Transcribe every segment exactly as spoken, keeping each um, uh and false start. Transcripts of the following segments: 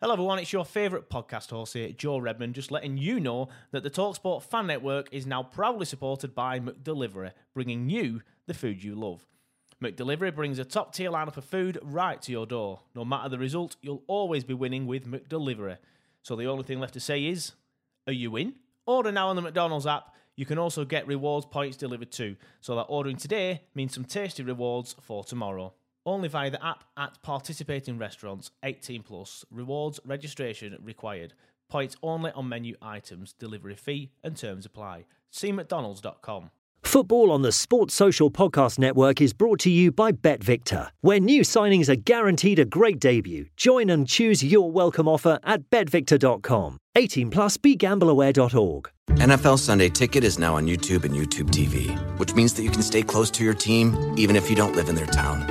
Hello everyone, it's your favourite podcast host here, Joe Redmond, just letting you know that the TalkSport Fan Network is now proudly supported by McDelivery, bringing you the food you love. McDelivery brings a top-tier lineup of food right to your door. No matter the result, you'll always be winning with McDelivery. So the only thing left to say is, are you in? Order now on the McDonald's app. You can also get rewards points delivered too, so that ordering today means some tasty rewards for tomorrow. Only via the app at participating restaurants, eighteen plus, rewards registration required. Points only on menu items, delivery fee and terms apply. See mcdonalds dot com. Football on the Sports Social Podcast Network is brought to you by BetVictor, where new signings are guaranteed a great debut. Join and choose your welcome offer at bet victor dot com. eighteen plus, be gamble aware dot org. N F L Sunday Ticket is now on YouTube and YouTube T V, which means that you can stay close to your team even if you don't live in their town.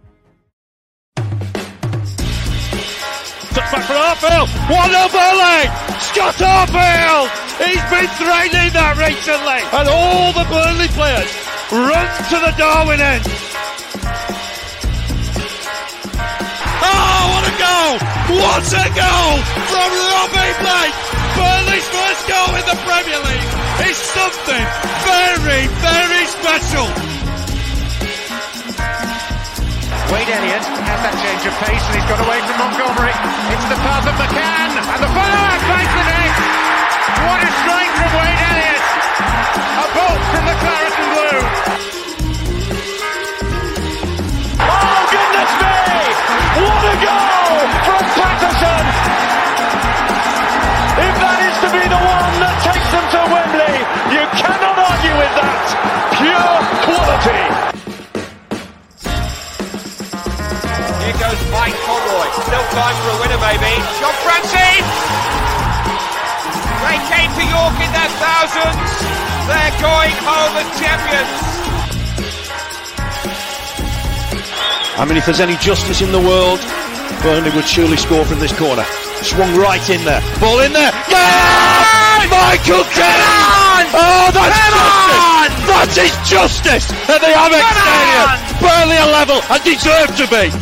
Back from Hartfield, what a volley! Scott Hartfield! He's been training that recently! And all the Burnley players run to the Darwin end! Oh, what a goal! What a goal from Rob McElhenney! Burnley's first goal in the Premier League is something very, very special! Wade Elliott has that change of pace and he's got away from Montgomery. It's the path of McCann and the follow-up makes the net. What a strike from Wade Elliott. A bolt from the claret and blue. Oh, goodness me! What a goal from Patterson. If that is to be the one that takes them to Wembley, you cannot argue with that. Pure quality. Here goes Mike Conroy, no time for a winner maybe, John Francis! They came to York in their thousands, they're going home as champions! I mean, if there's any justice in the world, Burnley would surely score from this corner. Swung right in there, ball in there, yeah! Michael Kennan! Oh, that's justice! That is justice at the Amex Stadium! Burnley are level and deserve to be!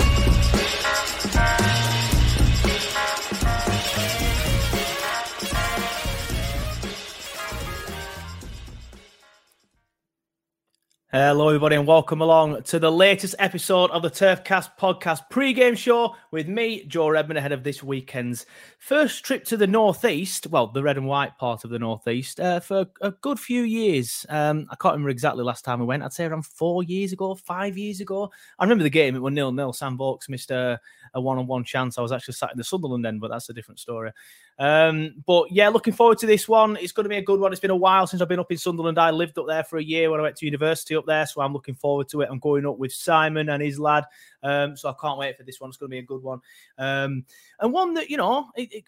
Hello everybody and welcome along to the latest episode of the Turfcast podcast pre-game show with me, Joe Redmond, ahead of this weekend's first trip to the northeast, well, the red and white part of the northeast, uh, for a good few years. Um, I can't remember exactly last time I went. I'd say around four years ago, five years ago. I remember the game, it was nil nil. Sam Vokes missed a, a one-on-one chance. I was actually sat in the Sunderland end, but that's a different story. Um, but yeah, looking forward to this one. It's going to be a good one. It's been a while since I've been up in Sunderland. I lived up there for a year when I went to university up there, so I'm looking forward to it. I'm going up with Simon and his lad, um, so I can't wait for this one. It's going to be a good one, um, and one that, you know, it, it,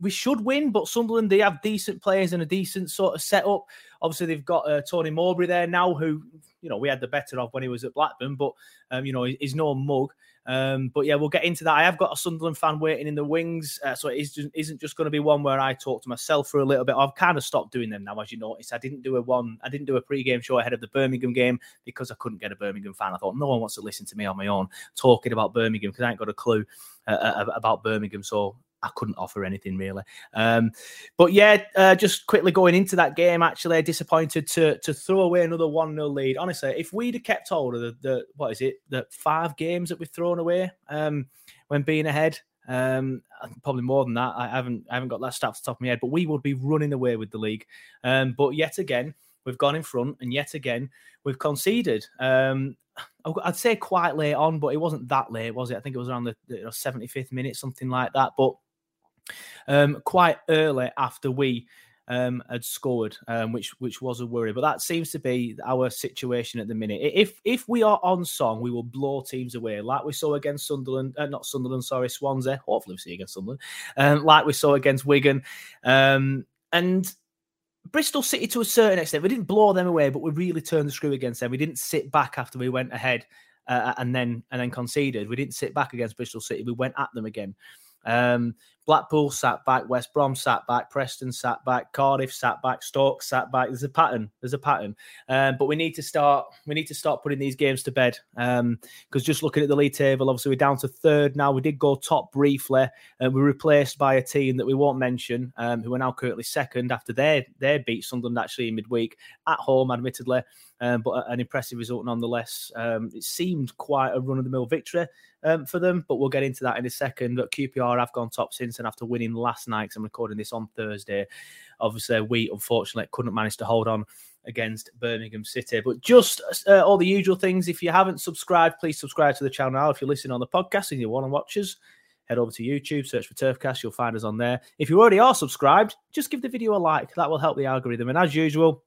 we should win, but Sunderland, they have decent players and a decent sort of setup. Obviously, they've got uh, Tony Mowbray there now, who, you know, we had the better of when he was at Blackburn, but, um, you know, he's no mug. Um, but, yeah, we'll get into that. I have got a Sunderland fan waiting in the wings, uh, so it is just, isn't just going to be one where I talk to myself for a little bit. I've kind of stopped doing them now, as you notice. I didn't do a one. I didn't do a pre-game show ahead of the Birmingham game because I couldn't get a Birmingham fan. I thought, no one wants to listen to me on my own talking about Birmingham because I ain't got a clue uh, about Birmingham, so I couldn't offer anything, really. Um, but, yeah, uh, just quickly going into that game, actually, disappointed to to throw away another one nil lead. Honestly, if we'd have kept hold of the, the what is it, the five games that we've thrown away um, when being ahead, um, probably more than that. I haven't, I haven't got that stat off the top of my head, but we would be running away with the league. Um, but yet again, we've gone in front, and yet again, we've conceded. Um, I'd say quite late on, but it wasn't that late, was it? I think it was around the, the seventy-fifth minute, something like that. But Um, quite early after we um, had scored, um, which which was a worry. But that seems to be our situation at the minute. If if we are on song, we will blow teams away, like we saw against Sunderland, uh, not Sunderland, sorry, Swansea. Hopefully we see against Sunderland, um, like we saw against Wigan, um, and Bristol City to a certain extent. We didn't blow them away, but we really turned the screw against them. We didn't sit back after we went ahead uh, and then and then conceded. We didn't sit back against Bristol City. We went at them again. Um, Blackpool sat back, West Brom sat back, Preston sat back, Cardiff sat back, Stoke sat back. There's a pattern. There's a pattern. Um, but we need to start. We need to start putting these games to bed. Um, because just looking at the league table, obviously we're down to third now. We did go top briefly, and we're replaced by a team that we won't mention, um, who are now currently second after their their beat Sunderland actually in midweek at home, admittedly, um, but an impressive result nonetheless. Um, it seemed quite a run of the mill victory um, for them, but we'll get into that in a second. But Q P R have gone top since. And after winning last night, because I'm recording this on Thursday, obviously we unfortunately couldn't manage to hold on against Birmingham City. But just uh, all the usual things. If you haven't subscribed, please subscribe to the channel now. If you're listening on the podcast and you want to watch us, head over to YouTube, search for Turfcast. You'll find us on there. If you already are subscribed, just give the video a like. That will help the algorithm. And as usual,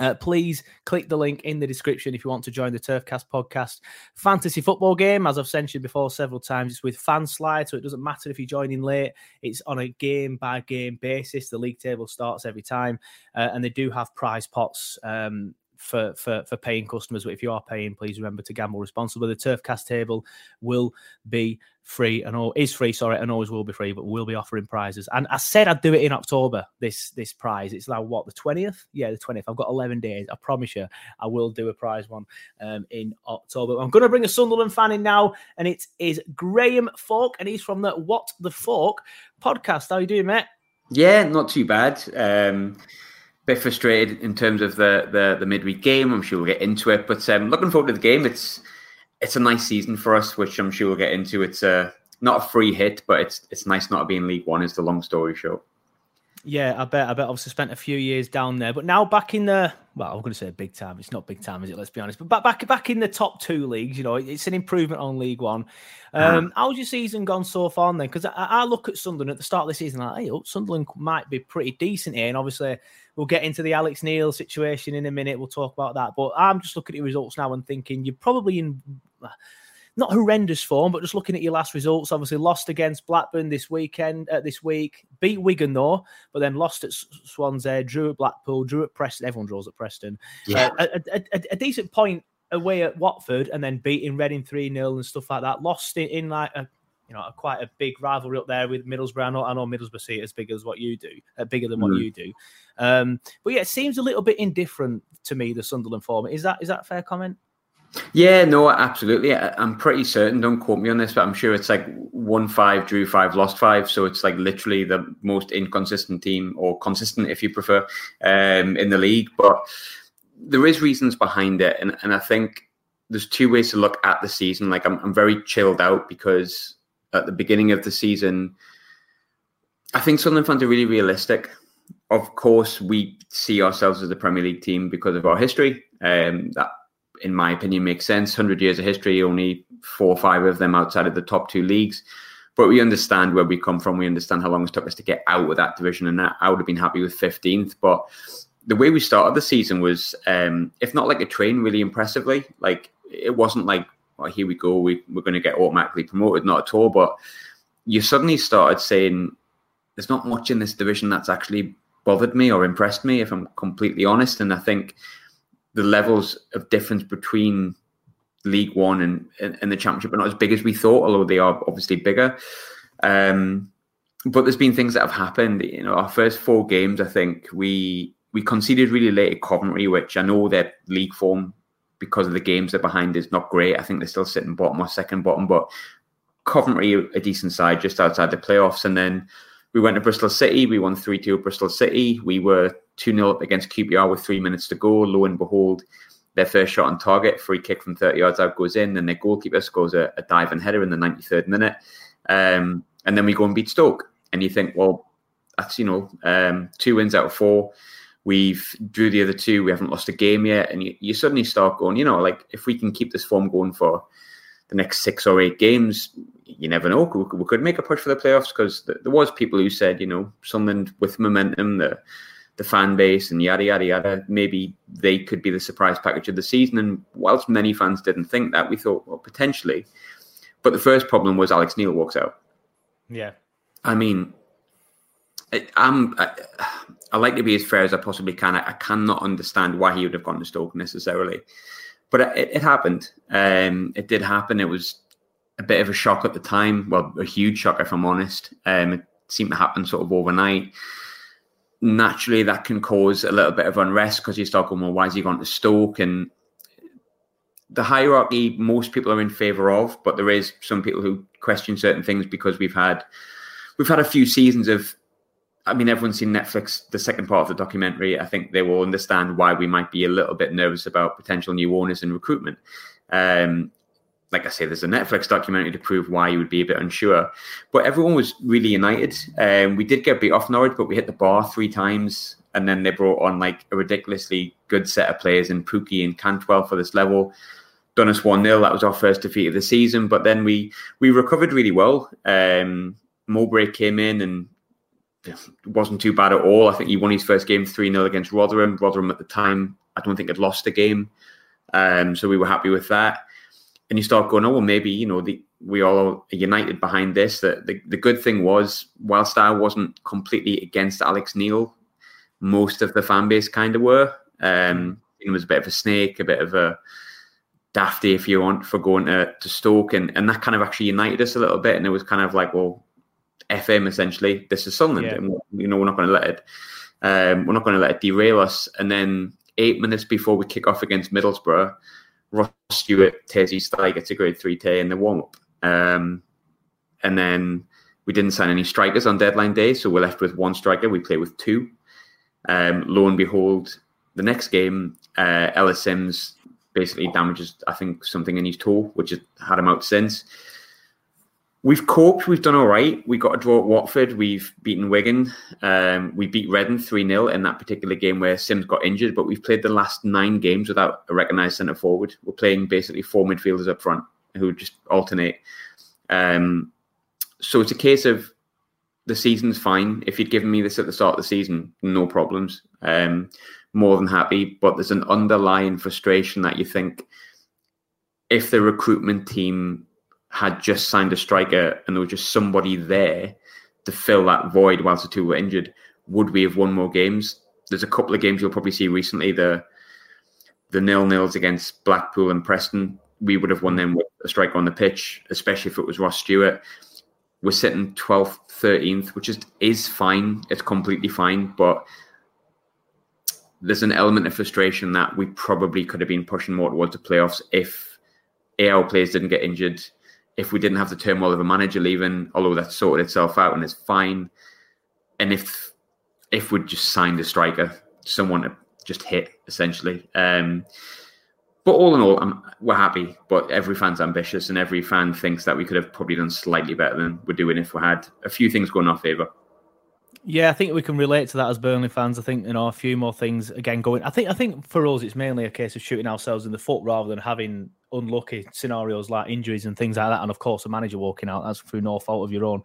Uh, please click the link in the description if you want to join the Turfcast podcast fantasy football game. As I've mentioned before several times, it's with Fanslide, so it doesn't matter if you join in late. It's on a game-by-game basis. The league table starts every time, uh, and they do have prize pots um, for, for, for paying customers. But if you are paying, please remember to gamble responsibly. The Turfcast table will be free and all is free, sorry, and always will be free, but we'll be offering prizes. And I said I'd do it in October, this this prize. It's now, what, the twentieth? Yeah, the twentieth. I've got eleven days. I promise you I will do a prize one um, in October. I'm going to bring a Sunderland fan in now, and it is Graham Falk, and he's from the What the Falk podcast. How you doing, mate? Yeah, not too bad. Um, bit frustrated in terms of the, the, the midweek game. I'm sure we'll get into it, but um, looking forward to the game. It's It's a nice season for us, which I'm sure we'll get into. It's uh, not a free hit, but it's it's nice not to be in League One, is the long story short. Yeah, I bet. I bet obviously spent a few years down there, but now back in the, well, I'm going to say big time. It's not big time, is it? Let's be honest. But back back, back in the top two leagues, you know, it's an improvement on League One. Um, yeah. How's your season gone so far then? Because I, I look at Sunderland at the start of the season, like, hey, oh, Sunderland might be pretty decent here. And obviously we'll get into the Alex Neil situation in a minute. We'll talk about that. But I'm just looking at your results now and thinking you're probably in... not horrendous form, but just looking at your last results, obviously lost against Blackburn this weekend, uh, this week, beat Wigan though, but then lost at Swansea, drew at Blackpool, drew at Preston. Everyone draws at Preston. Yeah. Uh, a, a, a decent point away at Watford, and then beating Reading three nil and stuff like that. Lost in, in like a, you know, a, quite a big rivalry up there with Middlesbrough. I know, I know Middlesbrough see it as big as what you do, uh, bigger than mm-hmm. what you do. Um, but yeah, it seems a little bit indifferent to me, the Sunderland form. Is that is that a fair comment? Yeah, no, absolutely. I, I'm pretty certain, don't quote me on this, but I'm sure it's like won five, drew five, lost five. So it's like literally the most inconsistent team, or consistent if you prefer, um, in the league. But there is reasons behind it. And, and I think there's two ways to look at the season. Like I'm, I'm very chilled out because at the beginning of the season, I think Sunderland fans are really realistic. Of course, we see ourselves as the Premier League team because of our history. Um, that, in my opinion, makes sense. one hundred years of history, only four or five of them outside of the top two leagues. But we understand where we come from. We understand how long it took us to get out of that division. And that, I would have been happy with fifteenth. But the way we started the season was, um, if not like a train, really impressively. Like, it wasn't like, well, here we go, we, we're going to get automatically promoted. Not at all. But you suddenly started saying, there's not much in this division that's actually bothered me or impressed me, if I'm completely honest. And I think the levels of difference between League One and, and the Championship are not as big as we thought, although they are obviously bigger. Um, but there's been things that have happened. You know, our first four games, I think we we conceded really late at Coventry, which I know their league form, because of the games they're behind, is not great. I think they're still sitting bottom or second bottom, but Coventry, a decent side just outside the playoffs. And then we went to Bristol City. We won three two at Bristol City. We were two nil up against Q P R with three minutes to go. Lo and behold, their first shot on target, free kick from thirty yards out, goes in. Then their goalkeeper scores a, a dive and header in the ninety-third minute. Um, and then we go and beat Stoke. And you think, well, that's, you know, um, two wins out of four. We've drew the other two. We haven't lost a game yet. And you, you suddenly start going, you know, like, if we can keep this form going for the next six or eight games, you never know. We, we could make a push for the playoffs, because th- there was people who said, you know, Sunderland with momentum, the the fan base and yada, yada, yada, maybe they could be the surprise package of the season. And whilst many fans didn't think that, we thought, well, potentially. But the first problem was Alex Neil walks out. Yeah. I mean, I, I'm... I, I like to be as fair as I possibly can. I, I cannot understand why he would have gone to Stoke necessarily. But it, it happened. Um, it did happen. It was a bit of a shock at the time. Well, a huge shock, if I'm honest. Um, it seemed to happen sort of overnight. Naturally, that can cause a little bit of unrest, because you start going, well, why is he gone to Stoke? And the hierarchy, most people are in favour of, but there is some people who question certain things, because we've had we've had a few seasons of, I mean, everyone's seen Netflix, the second part of the documentary. I think they will understand why we might be a little bit nervous about potential new owners and recruitment. Um, like I say, there's a Netflix documentary to prove why you would be a bit unsure. But everyone was really united. Um, we did get beat off Norwich, but we hit the bar three times. And then they brought on like a ridiculously good set of players in Pookie and Cantwell for this level. Done us one nil. That was our first defeat of the season. But then we, we recovered really well. Um, Mowbray came in and wasn't too bad at all. I think he won his first game three nil against Rotherham. Rotherham at the time, I don't think had lost the game. Um, so we were happy with that. And you start going, oh, well, maybe, you know, the, we all are united behind this. The, the, the good thing was, whilst I wasn't completely against Alex Neil, most of the fan base kind of were. Um, it was a bit of a snake, a bit of a dafty, if you want, for going to, to Stoke. And, and that kind of actually united us a little bit. And it was kind of like, well, F him essentially. This is Sunderland, yeah. And you know, we're not going to let it. Um, we're not going to let it derail us. And then eight minutes before we kick off against Middlesbrough, Ross Stewart tears his thigh, gets a grade three tear in the warm up. Um, and then we didn't sign any strikers on deadline day, so we're left with one striker. We play with two. Um, lo and behold, the next game, uh, Ellis Simms basically damages, I think, something in his toe, which has had him out since. We've coped. We've done all right. We got a draw at Watford. We've beaten Wigan. Um, we beat Reading three nil in that particular game where Simms got injured, but we've played the last nine games without a recognised centre-forward. We're playing basically four midfielders up front who just alternate. Um, so it's a case of the season's fine. If you'd given me this at the start of the season, no problems. Um, more than happy. But there's an underlying frustration that you think if the recruitment team had just signed a striker and there was just somebody there to fill that void whilst the two were injured, would we have won more games? There's a couple of games you'll probably see recently, the the nil-nils against Blackpool and Preston. We would have won them with a striker on the pitch, especially if it was Ross Stewart. We're sitting twelfth, thirteenth, which is, is fine. It's completely fine, but there's an element of frustration that we probably could have been pushing more towards the playoffs if A L players didn't get injured, if we didn't have the turmoil of a manager leaving, although that's sorted itself out and it's fine. And if if we'd just signed a striker, someone to just hit, essentially. Um, but all in all, I'm, we're happy. But every fan's ambitious and every fan thinks that we could have probably done slightly better than we're doing if we had a few things going in our favour. Yeah, I think we can relate to that as Burnley fans. I think, you know, a few more things, again, going... I think I think for us, it's mainly a case of shooting ourselves in the foot rather than having unlucky scenarios like injuries and things like that. And, of course, a manager walking out, that's through no fault of your own.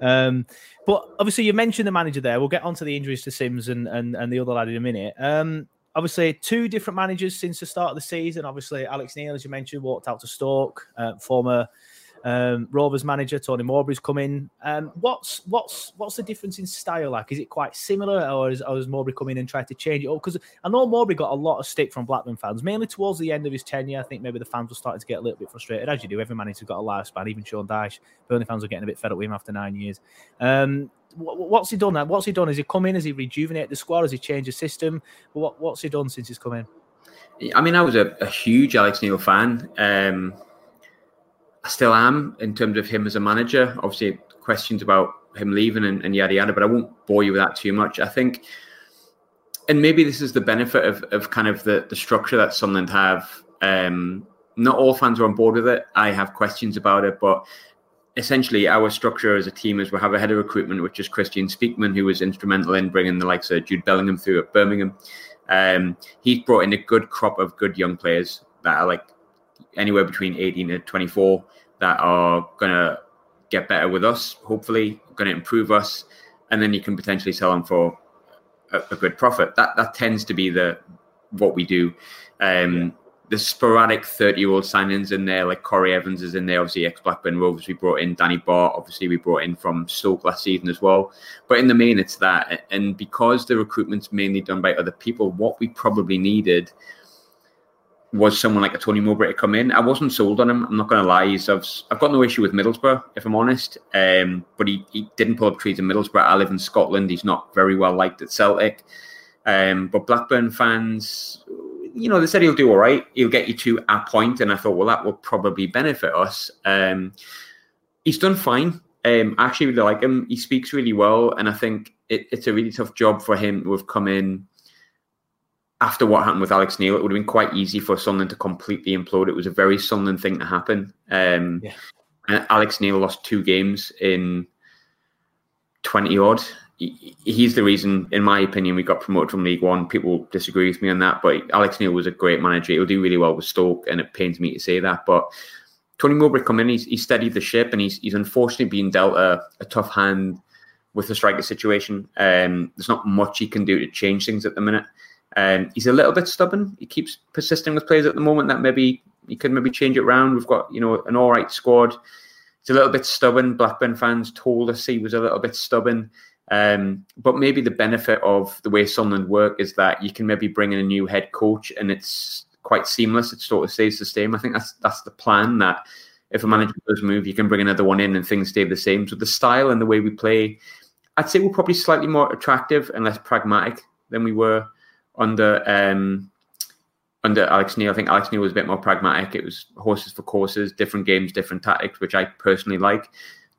Um, but, obviously, you mentioned the manager there. We'll get on to the injuries to Simms and, and, and the other lad in a minute. Um, obviously, two different managers since the start of the season. Obviously, Alex Neil, as you mentioned, walked out to Stoke, uh, former... Um, Rovers manager Tony Mowbray's come in. Um, what's what's what's the difference in style like? Is it quite similar, or has, or has Mowbray come in and tried to change it up? Because I know Mowbray got a lot of stick from Blackburn fans, mainly towards the end of his tenure. I think maybe the fans were starting to get a little bit frustrated, as you do. Every manager's got a lifespan. Even Sean Dyche, Burnley fans were getting a bit fed up with him after nine years. Um, what, what's he done? What's he done? Has he come in? Has he rejuvenated the squad? Has he changed the system? What what's he done since he's come in? I mean, I was a, a huge Alex Neil fan. Um, I still am in terms of him as a manager. Obviously, questions about him leaving and, and yada, yada, but I won't bore you with that too much. I think, and maybe this is the benefit of, of kind of the, the structure that Sunderland have. Um, not all fans are on board with it. I have questions about it, but essentially our structure as a team is we have a head of recruitment, which is Kristjaan Speakman, who was instrumental in bringing the likes of Jude Bellingham through at Birmingham. Um, he's brought in a good crop of good young players that are like anywhere between eighteen and twenty-four that are going to get better with us, hopefully, going to improve us, and then you can potentially sell them for a, a good profit. That that tends to be the what we do. Um, yeah. The sporadic thirty-year-old signings in there, like Corry Evans is in there, obviously ex-Blackburn Rovers we brought in, Danny Barr, obviously we brought in from Stoke last season as well. But in the main, it's that. And because the recruitment's mainly done by other people, what we probably needed was someone like a Tony Mowbray to come in. I wasn't sold on him. I'm not going to lie. He's, I've, I've got no issue with Middlesbrough, if I'm honest. Um, but he, he didn't pull up trees in Middlesbrough. I live in Scotland. He's not very well liked at Celtic. Um, but Blackburn fans, you know, they said he'll do all right. He'll get you to a point. And I thought, well, that will probably benefit us. Um, he's done fine. Um, I actually really like him. He speaks really well. And I think it, it's a really tough job for him to have come in. After what happened with Alex Neil, it would have been quite easy for Sunderland to completely implode. It was a very Sunderland thing to happen. Um, yeah. And Alex Neil lost two games in twenty odd. He's the reason, in my opinion, we got promoted from League One. People disagree with me on that, but Alex Neil was a great manager. He'll do really well with Stoke, and it pains me to say that. But Tony Mowbray come in, he's, he's steadied the ship, and he's, he's unfortunately been dealt a, a tough hand with the striker situation. Um, there's not much he can do to change things at the minute. Um, he's a little bit stubborn. He keeps persisting with players at the moment that maybe he could maybe change it round. We've got, you know, an all right squad. It's a little bit stubborn. Blackburn fans told us he was a little bit stubborn. Um, but maybe the benefit of the way Sunderland work is that you can maybe bring in a new head coach and it's quite seamless. It sort of stays the same. I think that's that's the plan, that if a manager does move, you can bring another one in and things stay the same. So the style and the way we play, I'd say we're probably slightly more attractive and less pragmatic than we were Under um, under Alex Neil. I think Alex Neil was a bit more pragmatic. It was horses for courses, different games, different tactics, which I personally like.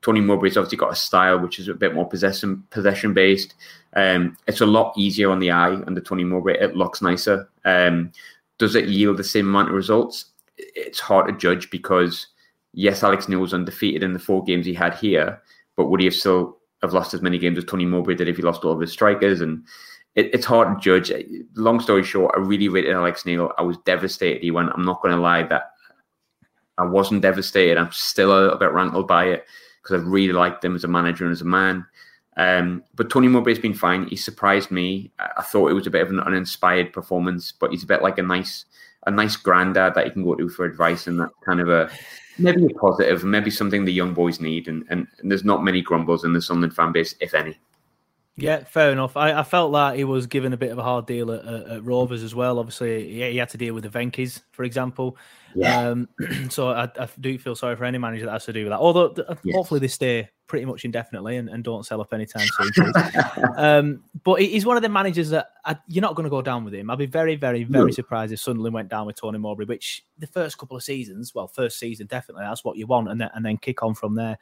Tony Mowbray's obviously got a style which is a bit more possession possession based. Um, it's a lot easier on the eye under Tony Mowbray. It looks nicer. Um, does it yield the same amount of results? It's hard to judge because yes, Alex Neil was undefeated in the four games he had here, but would he have still have lost as many games as Tony Mowbray did if he lost all of his strikers? And it's hard to judge. Long story short, I really rated Alex Neil. I was devastated he went. I'm not going to lie that I wasn't devastated. I'm still a little bit rankled by it because I really liked him as a manager and as a man. Um, but Tony Mowbray's been fine. He surprised me. I thought it was a bit of an uninspired performance, but he's a bit like a nice a nice granddad that you can go to for advice, and that's kind of a maybe a positive, maybe something the young boys need. And, and, and there's not many grumbles in the Sunderland fan base, if any. Yeah, fair enough. I, I felt that he was given a bit of a hard deal at, at, at Rovers as well. Obviously, he, he had to deal with the Venkis, for example. Yeah. Um, so I, I do feel sorry for any manager that has to do with that. Although, th- yes. Hopefully they stay pretty much indefinitely and, and don't sell up anytime soon. um, but he's one of the managers that I, you're not going to go down with him. I'd be very, very, very no. surprised if Sunderland went down with Tony Mowbray, which the first couple of seasons, well, first season, definitely, that's what you want, and then, and then kick on from there.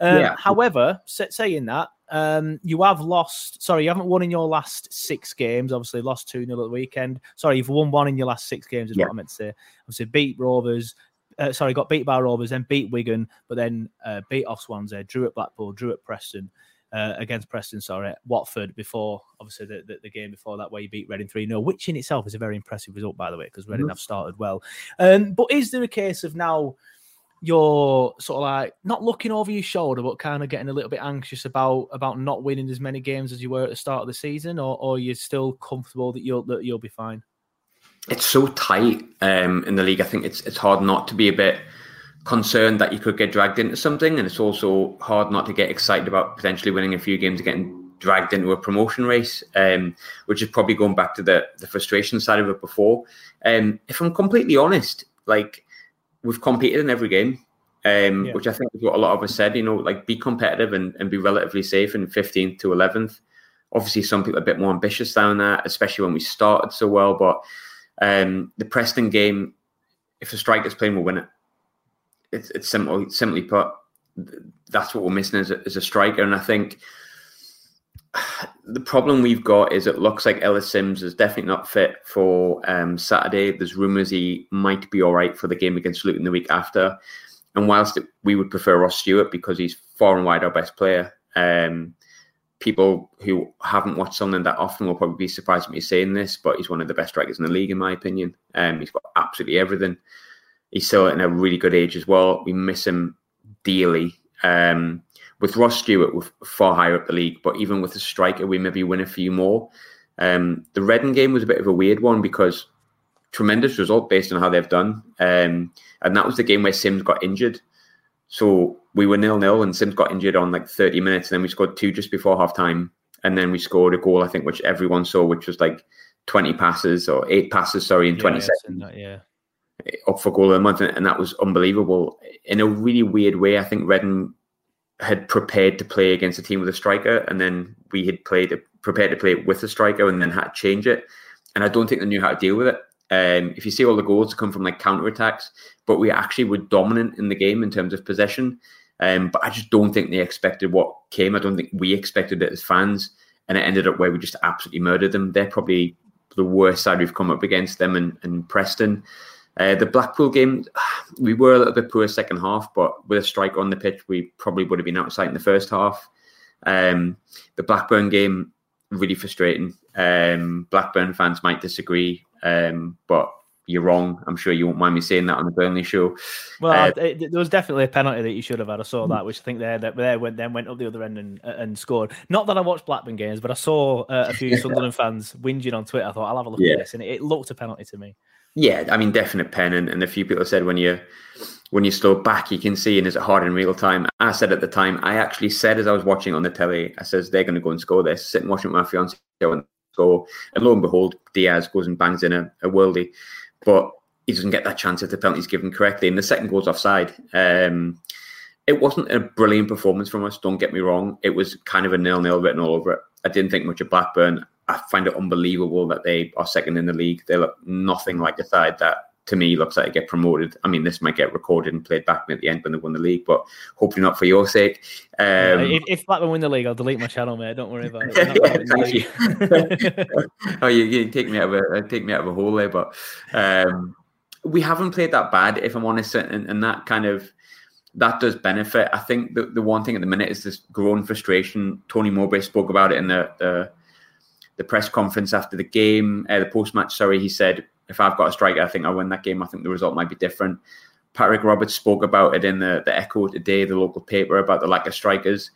Um, yeah. However, saying that, Um, you have lost, sorry, you haven't won in your last six games. Obviously, lost two nil at the weekend. Sorry, you've won one in your last six games, is yeah. what I meant to say. Obviously, beat Rovers, uh, sorry, got beat by Rovers, then beat Wigan, but then uh, beat off Swansea, drew at Blackpool, drew at Preston, uh, against Preston, sorry, at Watford before, obviously, the, the, the game before that, where you beat Reading three nil, which in itself is a very impressive result, by the way, because Reading mm-hmm. have started well. Um, but is there a case of now you're sort of like not looking over your shoulder, but kind of getting a little bit anxious about about not winning as many games as you were at the start of the season, or, or you're still comfortable that you'll that you'll be fine? It's so tight um, in the league. I think it's it's hard not to be a bit concerned that you could get dragged into something, and it's also hard not to get excited about potentially winning a few games and getting dragged into a promotion race, um, which is probably going back to the, the frustration side of it before. Um, if I'm completely honest, like, we've competed in every game, um, yeah. which I think is what a lot of us said, you know, like, be competitive and, and be relatively safe in fifteenth to eleventh. Obviously, some people are a bit more ambitious down that, especially when we started so well, but um, the Preston game, if the striker's playing, we'll win it. It's, it's simple, simply put. That's what we're missing as a, as a striker. And I think the problem we've got is it looks like Ellis Simms is definitely not fit for um, Saturday. There's rumours he might be all right for the game against Luton the week after. And whilst it, we would prefer Ross Stewart because he's far and wide our best player, um, people who haven't watched Sunderland that often will probably be surprised at me saying this, but he's one of the best strikers in the league, in my opinion. Um, he's got absolutely everything. He's still in a really good age as well. We miss him dearly. Um, with Ross Stewart, we're far higher up the league, but even with a striker, we maybe win a few more. Um, the Reading game was a bit of a weird one because tremendous result based on how they've done. Um, and that was the game where Simms got injured. So we were nil-nil and Simms got injured on like thirty minutes. And then we scored two just before half-time. And then we scored a goal, I think, which everyone saw, which was like twenty passes or eight passes, sorry, in yeah, twenty seconds. Yeah, yeah. Up for goal of the month, and that was unbelievable. In a really weird way, I think Reading had prepared to play against a team with a striker, and then we had played prepared to play with a striker and then had to change it. And I don't think they knew how to deal with it. Um, if you see all the goals come from like counter-attacks, but we actually were dominant in the game in terms of possession. Um, but I just don't think they expected what came. I don't think we expected it as fans, and it ended up where we just absolutely murdered them. They're probably the worst side we've come up against, them and, and Preston. Uh, the Blackpool game, we were a little bit poor second half, but with a striker on the pitch, we probably would have been outside in the first half. Um, the Blackburn game, really frustrating. Um, Blackburn fans might disagree, um, but you're wrong. I'm sure you won't mind me saying that on the Burnley show. Well, uh, it, there was definitely a penalty that you should have had. I saw that, which I think there that there went then went up the other end and and scored. Not that I watched Blackburn games, but I saw uh, a few Sunderland fans whinging on Twitter. I thought, I'll have a look yeah. at this, and it, it looked a penalty to me. Yeah, I mean, definite pen, and, and a few people said when you when you slow back, you can see, and is it hard in real time? I said at the time, I actually said as I was watching on the telly, I says they're going to go and score this. Sitting watching with my fiance, and score, and lo and behold, Diaz goes and bangs in a, a worldie, but he doesn't get that chance if the penalty's given correctly, and the second goal's offside. Um, it wasn't a brilliant performance from us. Don't get me wrong; it was kind of a nil-nil written all over it. I didn't think much of Blackburn. I find it unbelievable that they are second in the league. They look nothing like a side that, to me, looks like they get promoted. I mean, this might get recorded and played back at the end when they won the league, but hopefully not for your sake. Um, yeah, if, if Blackburn win the league, I'll delete my channel, mate. Don't worry about it. Yeah, you. oh, you, you take me out of a take me out of a hole there, but um, we haven't played that bad, if I'm honest, and, and that kind of. That does benefit. I think the, the one thing at the minute is this growing frustration. Tony Mowbray spoke about it in the the, the press conference after the game, uh, the post-match, sorry. He said, if I've got a striker, I think I'll win that game. I think the result might be different. Patrick Roberts spoke about it in the, the Echo today, the local paper, about the lack of strikers.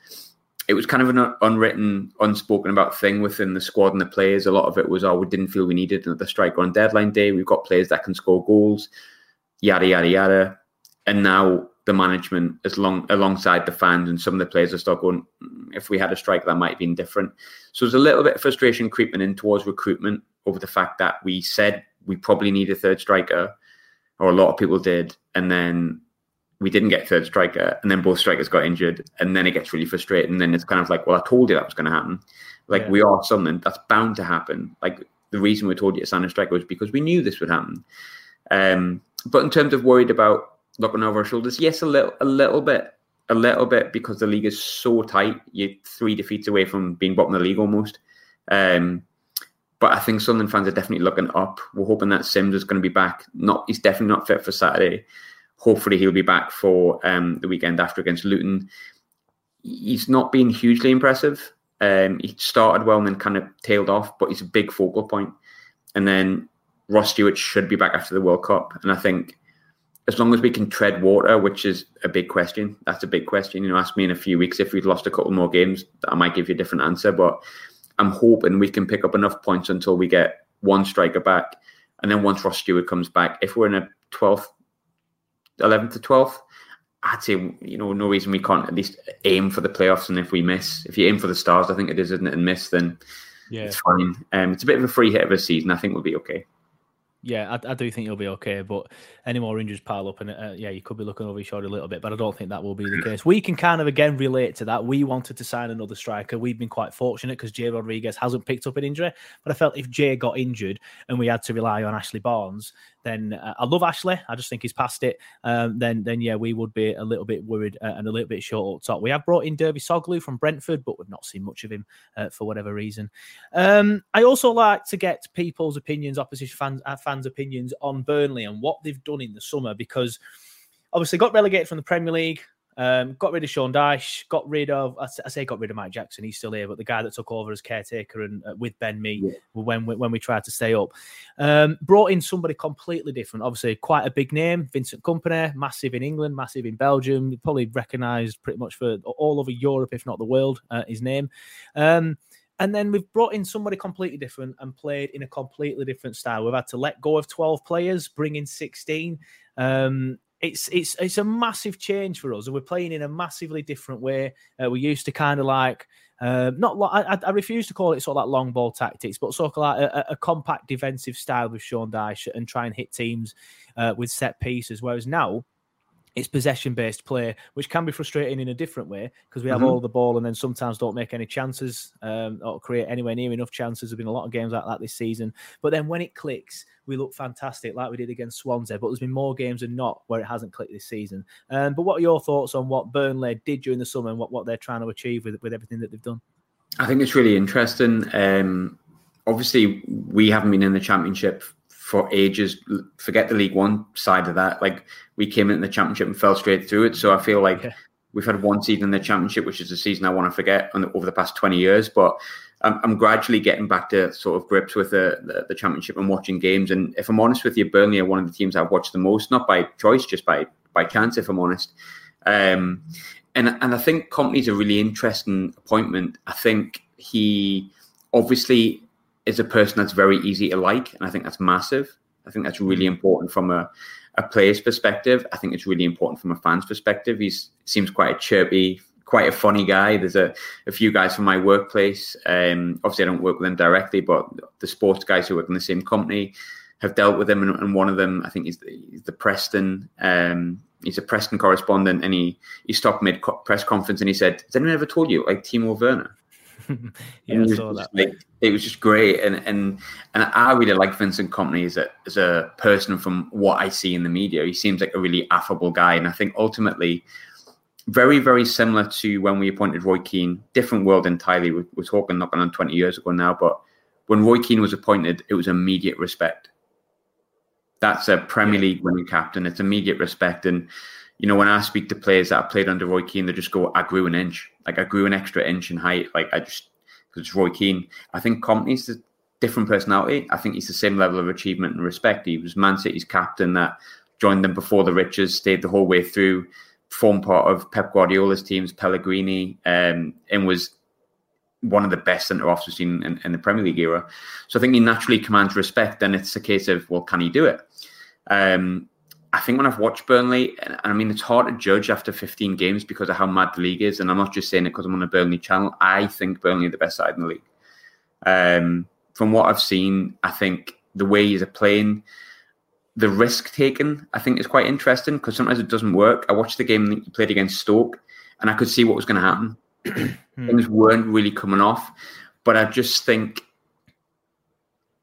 It was kind of an unwritten, unspoken about thing within the squad and the players. A lot of it was, oh, we didn't feel we needed another striker on deadline day. We've got players that can score goals, yada, yada, yada. And now the management, as long alongside the fans and some of the players, are still going, if we had a strike, that might have been different. So there's a little bit of frustration creeping in towards recruitment over the fact that we said we probably need a third striker, or a lot of people did, and then we didn't get third striker, and then both strikers got injured, and then it gets really frustrating. And then it's kind of like, well, I told you that was going to happen. Like, yeah. we are something that's bound to happen. Like, the reason we told you to sign a striker was because we knew this would happen. Um, but in terms of worried about looking over our shoulders, yes, a little, a little bit, a little bit, because the league is so tight. You're three defeats away from being bottom of the league almost. Um, but I think Sunderland fans are definitely looking up. We're hoping that Simms is going to be back. Not, he's definitely not fit for Saturday. Hopefully, he'll be back for um, the weekend after against Luton. He's not been hugely impressive. Um, he started well and then kind of tailed off, but he's a big focal point. And then Ross Stewart should be back after the World Cup, and I think, as long as we can tread water, which is a big question. That's a big question. You know, ask me in a few weeks if we'd lost a couple more games, I might give you a different answer. But I'm hoping we can pick up enough points until we get one striker back. And then once Ross Stewart comes back, if we're in a twelfth, eleventh to twelfth. I'd say, you know, no reason we can't at least aim for the playoffs. And if we miss, if you aim for the stars, I think it is, isn't it, and miss, then yeah, it's fine. Um, it's a bit of a free hit of a season. I think we'll be okay. Yeah, I, I do think you'll be okay, but any more injuries pile up and, uh, yeah, you could be looking over your shoulder a little bit, but I don't think that will be the case. We can kind of, again, relate to that. We wanted to sign another striker. We've been quite fortunate because Jay Rodriguez hasn't picked up an injury, but I felt if Jay got injured and we had to rely on Ashley Barnes, then uh, I love Ashley. I just think he's past it. Um, then, then yeah, we would be a little bit worried uh, and a little bit short up top. We have brought in Derby Soglu from Brentford, but we've not seen much of him uh, for whatever reason. Um, I also like to get people's opinions, opposition fans, fans opinions on Burnley and what they've done in the summer, because obviously got relegated from the Premier League, um, got rid of Sean Dyche, got rid of, I say got rid of Mike Jackson, he's still here, but the guy that took over as caretaker and uh, with Ben Mee yeah. when, when we tried to stay up, um, brought in somebody completely different, obviously quite a big name, Vincent Kompany, massive in England, massive in Belgium, probably recognised pretty much for all over Europe, if not the world, uh, his name. Um, And then we've brought in somebody completely different and played in a completely different style. We've had to let go of twelve players, bring in sixteen. Um, it's it's it's a massive change for us, and we're playing in a massively different way. Uh, we used to kind of like uh, not. I, I refuse to call it sort of like long ball tactics, but sort of like a, a compact defensive style with Sean Dyche and try and hit teams uh, with set pieces. Whereas now, it's possession-based play, which can be frustrating in a different way because we have mm-hmm. all the ball and then sometimes don't make any chances um, or create anywhere near enough chances. There have been a lot of games like that this season. But then when it clicks, we look fantastic like we did against Swansea. But there's been more games than not where it hasn't clicked this season. Um, but what are your thoughts on what Burnley did during the summer and what, what they're trying to achieve with, with everything that they've done? I think it's really interesting. Um, obviously, we haven't been in the Championship for ages. Forget the League One side of that. Like, we came in the Championship and fell straight through it. So I feel like yeah. we've had one season in the Championship, which is a season I want to forget on the, over the past twenty years. But I'm, I'm gradually getting back to sort of grips with the, the, the Championship and watching games. And if I'm honest with you, Burnley are one of the teams I've watched the most, not by choice, just by, by chance, if I'm honest. Um, and, and I think Kompany's a really interesting appointment. I think he obviously is a person that's very easy to like. And I think that's massive. I think that's really important from a, a player's perspective. I think it's really important from a fan's perspective. He seems quite a chirpy, quite a funny guy. There's a, a few guys from my workplace. Um, obviously, I don't work with them directly, but the sports guys who work in the same company have dealt with him. And, and one of them, I think, is the, he's the Preston. Um, he's a Preston correspondent. And he, he stopped mid-press conference and he said, has anyone ever told you, like, Timo Werner? yeah, it was, saw that. Like, it was just great, and and and I really like Vincent Kompany as a as a person. From what I see in the media, he seems like a really affable guy, and I think ultimately very very similar to when we appointed Roy Keane. Different world entirely. We're, we're talking knocking on twenty years ago now, but when Roy Keane was appointed, it was immediate respect. That's a Premier League winning captain. It's immediate respect, and you know, when I speak to players that I played under Roy Keane, they just go, I grew an inch. Like, I grew an extra inch in height. Like, I just, because it's Roy Keane. I think Kompany's a different personality. I think he's the same level of achievement and respect. He was Man City's captain that joined them before the riches, stayed the whole way through, formed part of Pep Guardiola's teams, Pellegrini, um, and was one of the best centre-halves we've seen in, in the Premier League era. So I think he naturally commands respect, and it's a case of, well, can he do it? Um I think when I've watched Burnley, and I mean, it's hard to judge after fifteen games because of how mad the league is. And I'm not just saying it because I'm on a Burnley channel. I think Burnley are the best side in the league. Um, from what I've seen, I think the way he's playing, the risk taken, I think is quite interesting because sometimes it doesn't work. I watched the game that he played against Stoke and I could see what was going to happen. Mm. Things weren't really coming off. But I just think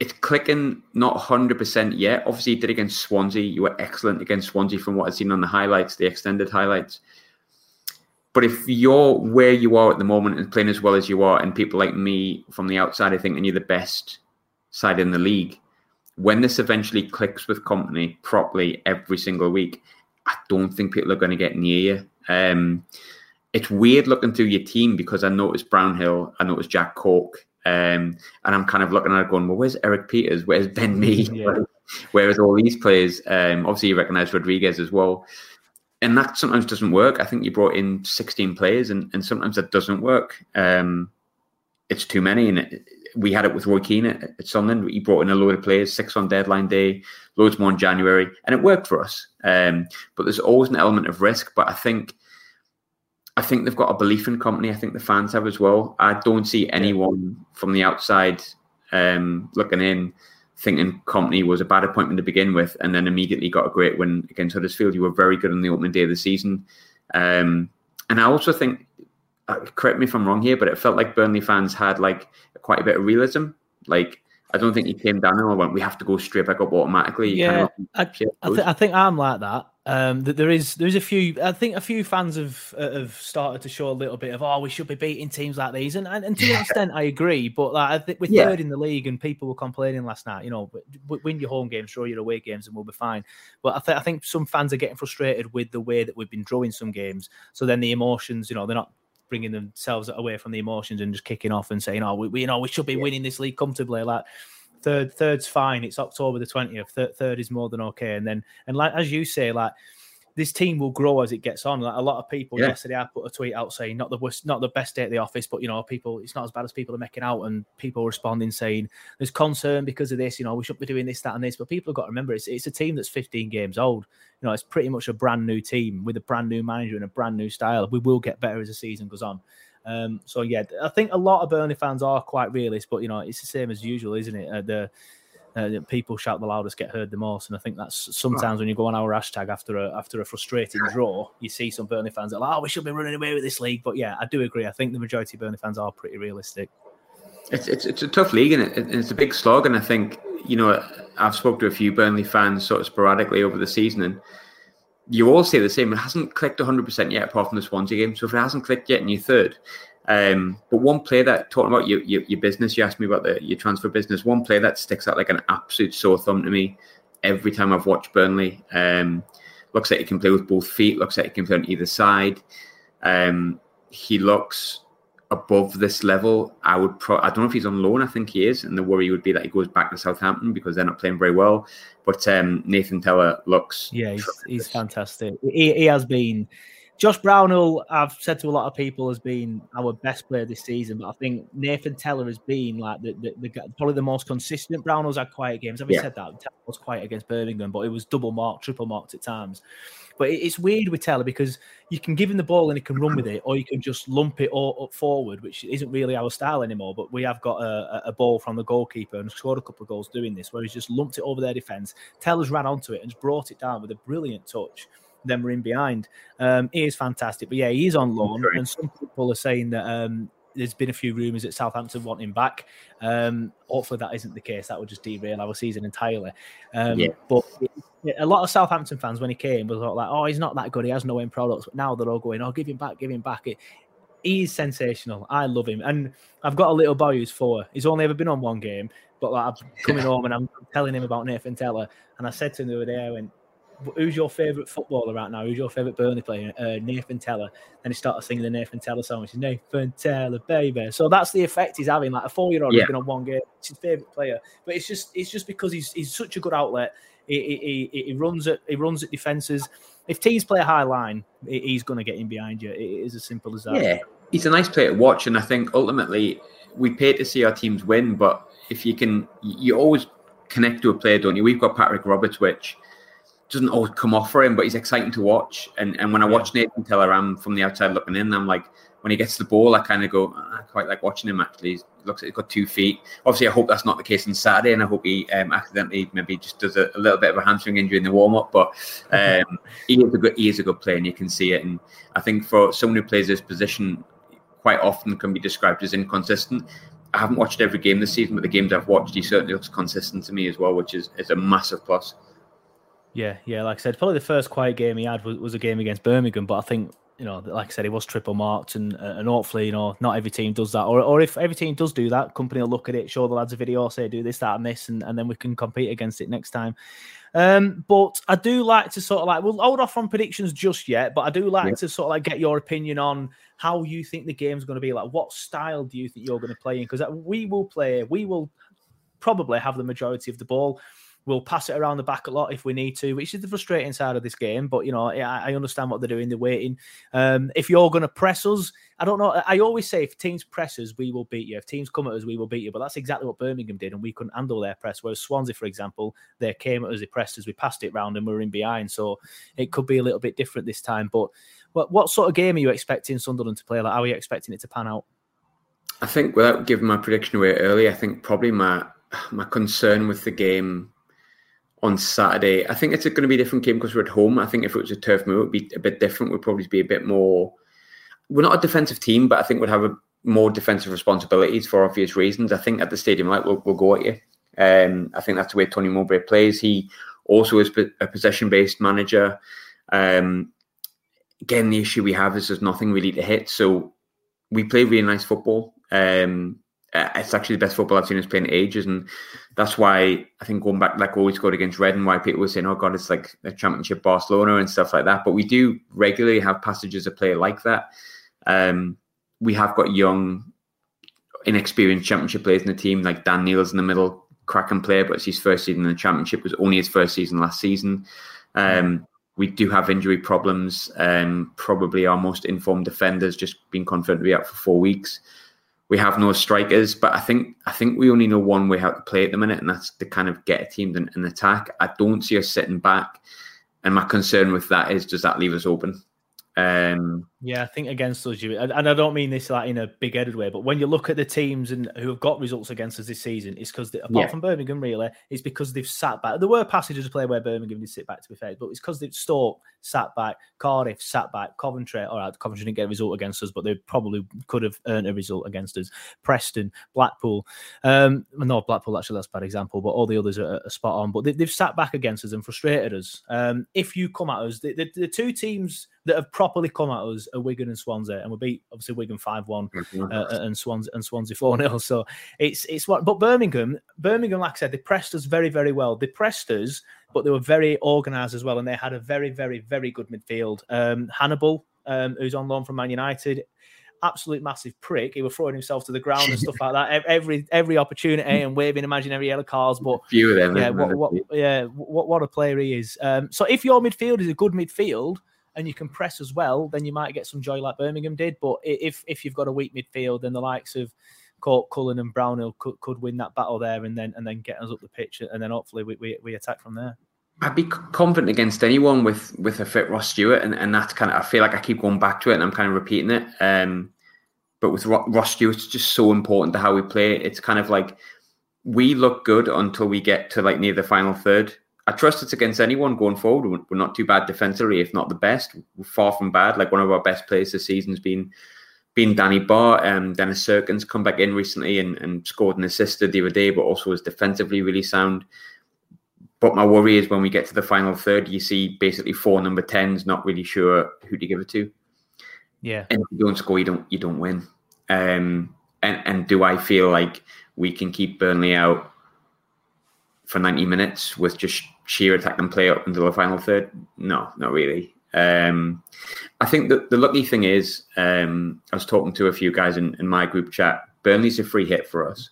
it's clicking, not one hundred percent yet. Obviously, you did against Swansea. You were excellent against Swansea from what I've seen on the highlights, the extended highlights. But if you're where you are at the moment and playing as well as you are, and people like me from the outside are thinking you're the best side in the league, when this eventually clicks with Kompany properly every single week, I don't think people are going to get near you. Um, it's weird looking through your team because I noticed Brownhill, I noticed Jack Cork, Um, and I'm kind of looking at it going, well, where's Eric Peters? Where's Ben Mee? Yeah. Where is all these players? Um, obviously, you recognise Rodriguez as well. And that sometimes doesn't work. I think you brought in sixteen players and, and sometimes that doesn't work. Um, it's too many. And it, we had it with Roy Keane at, at Sunderland. He brought in a load of players, six on deadline day, loads more in January, and it worked for us. Um, but there's always an element of risk. But I think I think they've got a belief in Kompany. I think the fans have as well. I don't see anyone from the outside um, looking in thinking Kompany was a bad appointment to begin with, and then immediately got a great win against Huddersfield. You were very good on the opening day of the season. Um, and I also think, uh, correct me if I'm wrong here, but it felt like Burnley fans had like quite a bit of realism. Like, I don't think he came down and went, we have to go straight back up automatically. Yeah, kind of, I, yeah I, th- I think I'm like that. Um, that there is, there is a few. I think a few fans have uh, have started to show a little bit of, oh, we should be beating teams like these, and and, and to yeah. an extent, I agree. But like, I think we're yeah. third in the league, and people were complaining last night. You know, win your home games, draw your away games, and we'll be fine. But I, th- I think some fans are getting frustrated with the way that we've been drawing some games. So then the emotions, you know, they're not bringing themselves away from the emotions and just kicking off and saying, oh, we, we you know we should be yeah. winning this league comfortably, like. Third, third's fine. It's October the twentieth. Third, third is more than okay. And then, and like as you say, like this team will grow as it gets on. Like a lot of people yeah. yesterday, I put a tweet out saying not the worst, not the best day at the office, but you know, people, it's not as bad as people are making out. And people responding saying there's concern because of this. You know, we shouldn't be doing this, that, and this. But people have got to remember, it's it's a team that's fifteen games old. You know, it's pretty much a brand new team with a brand new manager and a brand new style. We will get better as the season goes on. Um, so yeah, I think a lot of Burnley fans are quite realist, but you know it's the same as usual, isn't it? Uh, the uh, people shout the loudest get heard the most, and I think that's sometimes when you go on our hashtag after a after a frustrating draw, you see some Burnley fans that are like, "Oh, we should be running away with this league." But yeah, I do agree. I think the majority of Burnley fans are pretty realistic. It's it's, it's a tough league, and it, it's a big slog. And I think you know I've spoken to a few Burnley fans sort of sporadically over the season, and you all say the same. It hasn't clicked one hundred percent yet, apart from the Swansea game. So if it hasn't clicked yet and you're third, um, but one play that, talking about your, your, your business, you asked me about the, your transfer business, one play that sticks out like an absolute sore thumb to me every time I've watched Burnley. Um, looks like he can play with both feet, looks like he can play on either side. Um, he looks above this level. I would pro- I don't know if he's on loan, I think he is, and the worry would be that he goes back to Southampton because they're not playing very well. But um, Nathan Tella looks... Yeah, he's, he's fantastic. He, he has been... Josh Brownell, I've said to a lot of people, has been our best player this season, but I think Nathan Tella has been like the, the, the probably the most consistent. Brownell's had quiet games. Having yeah. said that, Tella was quiet against Birmingham, but it was double marked, triple marked at times. But it's weird with Tella because you can give him the ball and he can run with it, or you can just lump it all up forward, which isn't really our style anymore. But we have got a, a ball from the goalkeeper and scored a couple of goals doing this, where he's just lumped it over their defence. Tella's ran onto it and just brought it down with a brilliant touch. Then we're in behind. Um, he is fantastic. But yeah, he is on loan. And some people are saying that um, there's been a few rumours that Southampton want him back. Um, hopefully that isn't the case. That would just derail our season entirely. Um, yeah. But a lot of Southampton fans, when he came, were like, oh, he's not that good. He has no end products. But now they're all going, oh, give him back, give him back. It, he is sensational. I love him. And I've got a little boy who's four. He's only ever been on one game. But like, I'm coming home and I'm telling him about Nathan Tella. And I said to him the other day, I went, who's your favourite footballer right now? Who's your favourite Burnley player? Uh, Nathan Tella. And he started singing the Nathan Tella song, which is Nathan Tella, baby. So that's the effect he's having. Like a four-year-old yeah. who's been on one game. It's his favourite player. But it's just it's just because he's he's such a good outlet. He, he, he runs at he runs at defences. If teams play a high line, he's going to get in behind you. It is as simple as that. Yeah, he's a nice player to watch. And I think ultimately we pay to see our teams win. But if you can, you always connect to a player, don't you? We've got Patrick Roberts, which... doesn't always come off for him, but he's exciting to watch. And and when I watch Nathan Tella, I'm from the outside looking in. I'm like, when he gets the ball, I kind of go, I quite like watching him, actually. He looks like he's got two feet. Obviously, I hope that's not the case on Saturday, and I hope he um, accidentally maybe just does a, a little bit of a hamstring injury in the warm-up. But um, he, is a good, he is a good player, and you can see it. And I think for someone who plays this position, quite often can be described as inconsistent. I haven't watched every game this season, but the games I've watched, he certainly looks consistent to me as well, which is, is a massive plus. Yeah, yeah, like I said, probably the first quiet game he had was, was a game against Birmingham, but I think, you know, like I said, he was triple marked, and uh, and hopefully, you know, not every team does that. Or or if every team does do that, Kompany will look at it, show the lads a video, say do this, that and this, and, and then we can compete against it next time. Um, but I do like to sort of like, we'll hold off on predictions just yet, but I do like yeah. to sort of like get your opinion on how you think the game's going to be. Like, what style do you think you're going to play in? Because we will play, we will probably have the majority of the ball. We'll pass it around the back a lot if we need to, which is the frustrating side of this game. But, you know, I, I understand what they're doing. They're waiting. Um, if you're going to press us, I don't know. I always say if teams press us, we will beat you. If teams come at us, we will beat you. But that's exactly what Birmingham did, and we couldn't handle their press. Whereas Swansea, for example, they came at us, they pressed us, we passed it round and we were in behind. So it could be a little bit different this time. But what, what sort of game are you expecting Sunderland to play? Like, how are you expecting it to pan out? I think without giving my prediction away early, I think probably my my concern with the game on Saturday, I think it's going to be a different game because we're at home. I think if it was a turf move, it would be a bit different. We'd probably be a bit more... We're not a defensive team, but I think we'd have a, more defensive responsibilities for obvious reasons. I think at the stadium, like, we'll, we'll go at you. Um, I think that's the way Tony Mowbray plays. He also is a possession-based manager. Um, again, the issue we have is there's nothing really to hit. So we play really nice football. Um, it's actually the best football I've seen us play in ages, and that's why I think going back, like, always scored against Reading, why people were saying, oh god, it's like a championship Barcelona and stuff like that. But we do regularly have passages of play like that. Um, we have got young, inexperienced championship players in the team, like Dan Neil's in the middle, cracking player, but it's his first season in the championship. It was only his first season last season. Um, we do have injury problems. Um, probably our most informed defenders just been confident to be out for four weeks. We have no strikers, but I think I think we only know one way how to play at the minute, and that's to kind of get a team and, and attack. I don't see us sitting back, and my concern with that is, does that leave us open? Um, yeah, I think against us, you, and I don't mean this like in a big-headed way, but when you look at the teams and who have got results against us this season, it's because apart yeah. from Birmingham, really, it's because they've sat back. There were passages of play where Birmingham did sit back, to be fair, but it's because they've Stoke sat back, Cardiff sat back, Coventry. All right, Coventry didn't get a result against us, but they probably could have earned a result against us. Preston, Blackpool, um, no Blackpool actually, that's a bad example, but all the others are, are spot on. But they, they've sat back against us and frustrated us. Um, if you come at us, the, the, the two teams that have properly come at us are Wigan and Swansea, and we beat obviously Wigan five one uh, and Swansea and Swansea four nil. So it's it's what. But Birmingham, Birmingham, like I said, they pressed us very, very well. They pressed us, but they were very organised as well, and they had a very, very, very good midfield. Um, Hannibal, um, who's on loan from Man United, absolute massive prick. He was throwing himself to the ground and stuff like that. Every every opportunity and waving imaginary yellow cards. But a few of them, yeah, what, what, yeah, what what a player he is. Um, so if your midfield is a good midfield, and you can press as well, then you might get some joy like Birmingham did. But if if you've got a weak midfield, then the likes of Cork, Cullen and Brownhill could, could win that battle there and then and then get us up the pitch, and then hopefully we, we, we attack from there. I'd be confident against anyone with, with a fit Ross Stewart, and, and that's kind of, I feel like I keep going back to it and I'm kind of repeating it. Um, but with Ross Stewart, it's just so important to how we play. It's kind of like we look good until we get to like near the final third. I trust it's against anyone going forward. We're not too bad defensively, if not the best. We're far from bad. Like, one of our best players this season has been, been Danny Barr. Um, Dennis Serkin's come back in recently and, and scored an assist the other day, but also was defensively really sound. But my worry is when we get to the final third, you see basically four number tens, not really sure who to give it to. Yeah. And if you don't score, you don't, you don't win. Um, and, and do I feel like we can keep Burnley out for ninety minutes with just sheer attack and play up until the final third? No, not really. Um, I think that the lucky thing is, um, I was talking to a few guys in, in my group chat, Burnley's a free hit for us.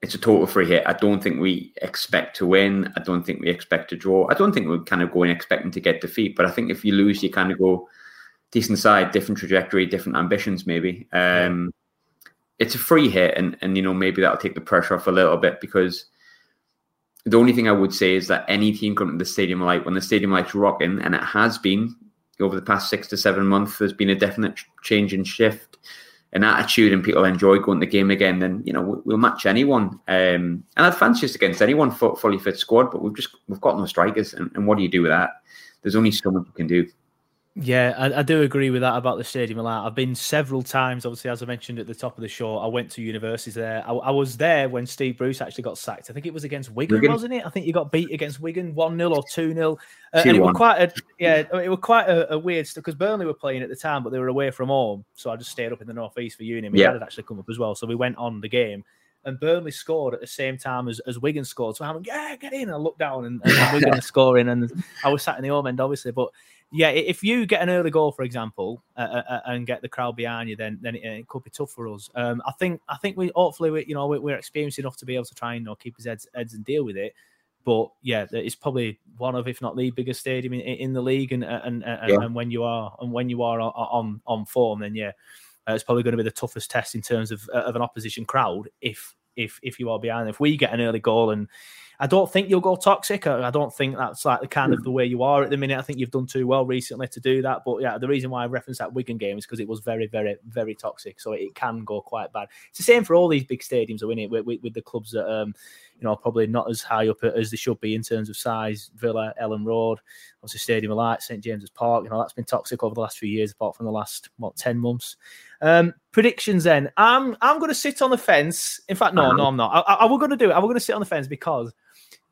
It's a total free hit. I don't think we expect to win. I don't think we expect to draw. I don't think we're kind of going expecting to get defeat. But I think if you lose, you kind of go, decent side, different trajectory, different ambitions maybe. Um, it's a free hit, and, and you know, maybe that'll take the pressure off a little bit, because the only thing I would say is that any team coming to the stadium light, when the stadium light's rocking, and it has been over the past six to seven months, there's been a definite change and shift in attitude, and people enjoy going to the game again. Then, you know, we'll match anyone, um, and I'd fancy us against anyone, fully fit squad. But we've just we've got no strikers, and, and what do you do with that? There's only so much you can do. Yeah, I, I do agree with that about the stadium light. I've been several times, obviously, as I mentioned at the top of the show. I went to universities there. I, I was there when Steve Bruce actually got sacked. I think it was against Wigan, Wigan. wasn't it? I think you got beat against Wigan one nil or two nil. Uh, and it was quite a, yeah, it was quite a, a weird stuff, because Burnley were playing at the time, but they were away from home. So I just stayed up in the northeast for uni. My yeah. dad had actually come up as well, so we went on the game. And Burnley scored at the same time as, as Wigan scored. So I'm like, yeah, get in. I looked down and, and Wigan are scoring. And I was sat in the home end, obviously. But yeah, if you get an early goal, for example, uh, uh, and get the crowd behind you, then then it, it could be tough for us. Um, I think I think we hopefully we you know we, we're experienced enough to be able to try and, you know, keep his heads heads and deal with it. But yeah, it's probably one of, if not the biggest stadium in, in the league. And and and, yeah. and when you are and when you are on on, on form, then yeah, uh, it's probably going to be the toughest test in terms of of an opposition crowd. If if if you are behind, if we get an early goal, and I don't think you'll go toxic. I, I don't think that's like the kind mm. of the way you are at the minute. I think you've done too well recently to do that. But yeah, the reason why I referenced that Wigan game is because it was very, very, very toxic. So it, it can go quite bad. It's the same for all these big stadiums, though, isn't it? With, with, with the clubs that um, you know, probably not as high up as they should be in terms of size. Villa, Ellen Road, obviously Stadium of Light, Saint James's Park. You know, that's been toxic over the last few years, apart from the last what ten months. Um, predictions. Then I'm I'm going to sit on the fence. In fact, no, no, I'm not. I, I, I we're going to do it. I'm going to sit on the fence because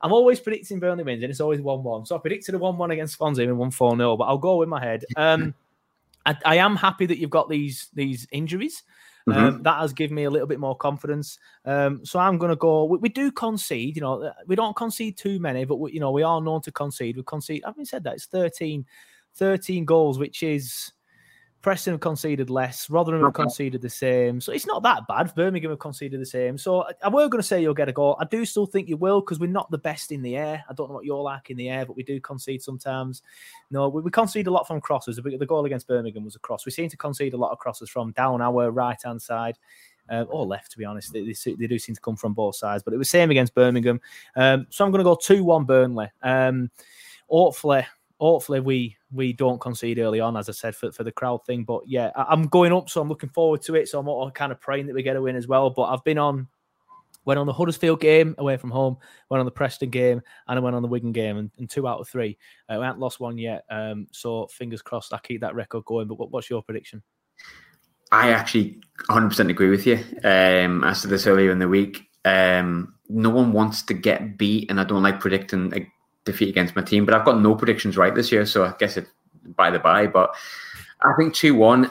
I'm always predicting Burnley wins, and it's always one one. So I predicted a one one against Swansea and won four nil, but I'll go with my head. Um, I, I am happy that you've got these these injuries. Mm-hmm. Um, that has given me a little bit more confidence. Um, so I'm going to go... We, we do concede, you know. We don't concede too many, but we, you know, we are known to concede. We concede... Having said that, it's thirteen, thirteen goals, which is... Preston have conceded less. Rotherham have okay. conceded the same. So it's not that bad. Birmingham have conceded the same. So I, I were going to say you'll get a goal. I do still think you will because we're not the best in the air. I don't know what you're like in the air, but we do concede sometimes. No, we, we concede a lot from crosses. The, the goal against Birmingham was a cross. We seem to concede a lot of crosses from down our right-hand side. Uh, or left, to be honest. They, they, they do seem to come from both sides. But it was the same against Birmingham. Um, so I'm going to go two one Burnley. Um, hopefully... Hopefully we we don't concede early on, as I said, for, for the crowd thing. But yeah, I, I'm going up, so I'm looking forward to it. So I'm all kind of praying that we get a win as well. But I've been on, went on the Huddersfield game away from home, went on the Preston game, and I went on the Wigan game, and, and two out of three. Uh, we haven't lost one yet, um, so fingers crossed I keep that record going. But what, what's your prediction? I actually one hundred percent agree with you. Um, I said this earlier in the week. Um, no one wants to get beat, and I don't like predicting a defeat against my team, but I've got no predictions right this year, so I guess it by the by. But I think two one.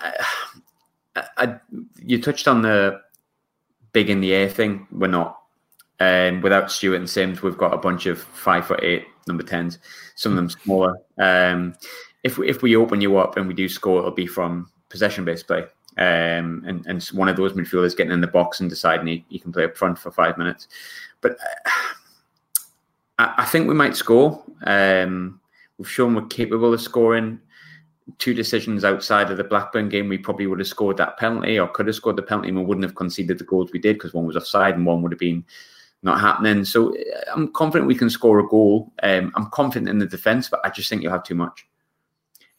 I, I, you touched on the big in the air thing. We're not. Um, without Stewart and Simms, we've got a bunch of five foot eight number tens. Some of them smaller. Um, if we, if we open you up and we do score, it'll be from possession based play. Um, and and one of those midfielders getting in the box and deciding he, he can play up front for five minutes. But. Uh, I think we might score. Um, we've shown we're capable of scoring. Two decisions outside of the Blackburn game, we probably would have scored that penalty or could have scored the penalty and we wouldn't have conceded the goals we did because one was offside and one would have been not happening. So I'm confident we can score a goal. Um, I'm confident in the defence, but I just think you'll have too much.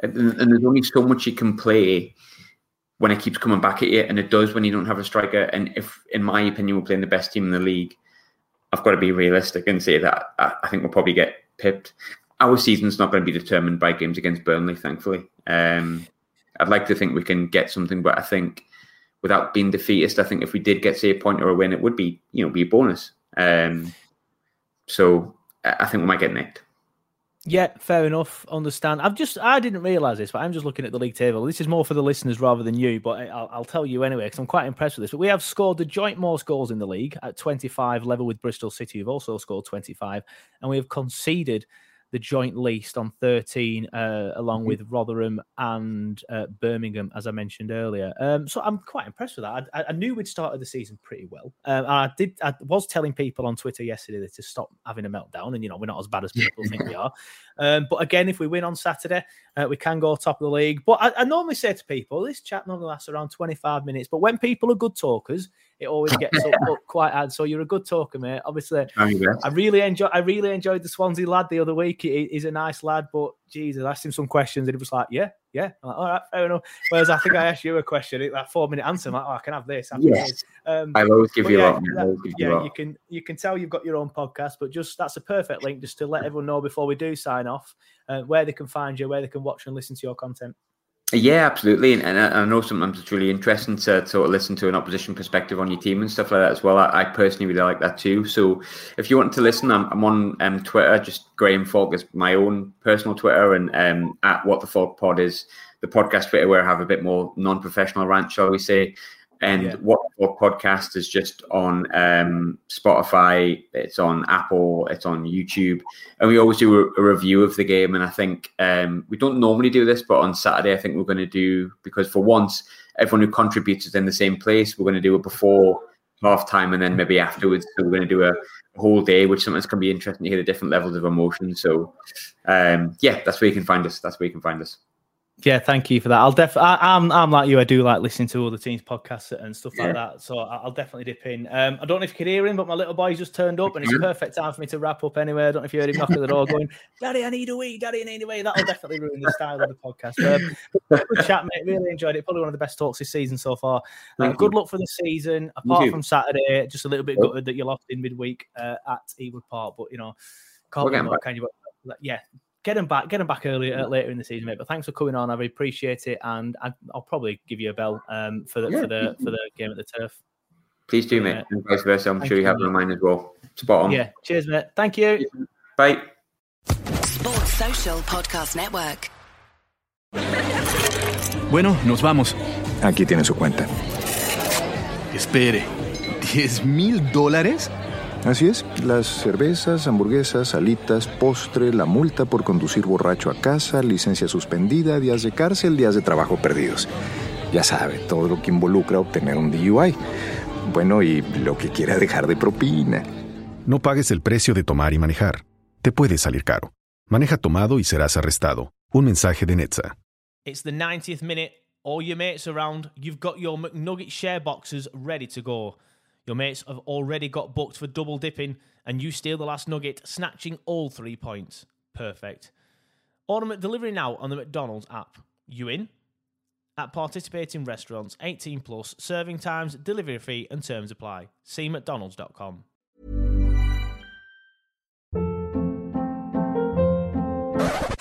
And, and there's only so much you can play when it keeps coming back at you, and it does when you don't have a striker. And if, in my opinion, we're playing the best team in the league, I've got to be realistic and say that I think we'll probably get pipped. Our season's not going to be determined by games against Burnley, thankfully. Um, I'd like to think we can get something, but I think without being defeatist, I think if we did get, say, a point or a win, it would be, you know, be a bonus. Um, so I think we might get nicked. Yeah, fair enough. Understand. I've just, I didn't realise this, but I'm just looking at the league table. This is more for the listeners rather than you, but I'll, I'll tell you anyway, because I'm quite impressed with this. But we have scored the joint most goals in the league at twenty-five, level with Bristol City, who've also scored twenty-five. And we have conceded the joint least on thirteen, uh, along with Rotherham and uh, Birmingham, as I mentioned earlier. Um, so I'm quite impressed with that. I, I knew we'd started the season pretty well. Um, and I did. I was telling people on Twitter yesterday that to stop having a meltdown, and you know we're not as bad as people think we are. Um, but again, if we win on Saturday, uh, we can go top of the league. But I, I normally say to people, this chat normally lasts around twenty-five minutes. But when people are good talkers, it always gets up, up quite hard. So you're a good talker, mate. Obviously, I really enjoy. I really enjoyed the Swansea lad the other week. He, he's a nice lad, but Jesus, I asked him some questions and he was like, "Yeah, yeah." I'm like, all right, fair enough. Whereas I think I asked you a question, it, like four minute answer. I'm like, "Oh, I can have this." I yes. um, I always give you a yeah, lot. That, yeah, you, you can. You can tell you've got your own podcast, but just that's a perfect link just to let everyone know before we do sign off uh, where they can find you, where they can watch and listen to your content. Yeah, absolutely. And, and I know sometimes it's really interesting to sort of listen to an opposition perspective on your team and stuff like that as well. I, I personally really like that too. So if you want to listen, I'm, I'm on um, Twitter, just Graham Falk is my own personal Twitter, and um, at What the Falk Pod is the podcast Twitter where I have a bit more non-professional rant, shall we say. And yeah. What the Falk Podcast is just on um, Spotify, it's on Apple, it's on YouTube. And we always do a, a review of the game. And I think um, we don't normally do this, but on Saturday, I think we're going to do, because for once, everyone who contributes is in the same place. We're going to do it before halftime and then maybe afterwards. So we're going to do a, whole day, which sometimes can be interesting to hear the different levels of emotion. So, um, yeah, that's where you can find us. That's where you can find us. Yeah, thank you for that. I'll def I, I'm I'm like you. I do like listening to all the teams' podcasts and stuff yeah. like that. So I'll definitely dip in. Um, I don't know if you could hear him, but my little boy's just turned up, and it's a perfect time for me to wrap up anyway. I don't know if you heard him knock at the door going, "Daddy, I need a wee. Daddy, I need a wee." That'll definitely ruin the style of the podcast. Um, good chat, mate. Really enjoyed it. Probably one of the best talks this season so far. Um, good luck for the season. Apart from Saturday, just a little bit gutted that you lost in midweek uh, at Ewood Park. But you know, can't be more, can you? Yeah. Get them back, get them back earlier, later in the season, mate. But thanks for coming on. I really appreciate it, and I, I'll probably give you a bell um, for the yeah, for the for the game at the Turf. Please do, mine. And vice versa. I'm sure you have it on mine as well. Spot on. Yeah. Cheers, mate. Thank you. Bye. Sports Social Podcast Network. Bueno, nos vamos. Aquí tiene su cuenta. Espere, diez mil dólares. Así es, las cervezas, hamburguesas, alitas, postre, la multa por conducir borracho a casa, licencia suspendida, días de cárcel, días de trabajo perdidos. Ya sabe, todo lo que involucra obtener un D U I. Bueno, y lo que quiera dejar de propina. No pagues el precio de tomar y manejar. Te puede salir caro. Maneja tomado y serás arrestado. Un mensaje de N E T S A. It's the ninetieth minute. All your mates around. You've got your McNugget share boxes ready to go. Your mates have already got booked for double dipping, and you steal the last nugget, snatching all three points. Perfect. Order McDelivery now on the McDonald's app. You in? At participating restaurants, eighteen plus, serving times, delivery fee and terms apply. See mcdonalds dot com.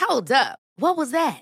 Hold up. What was that?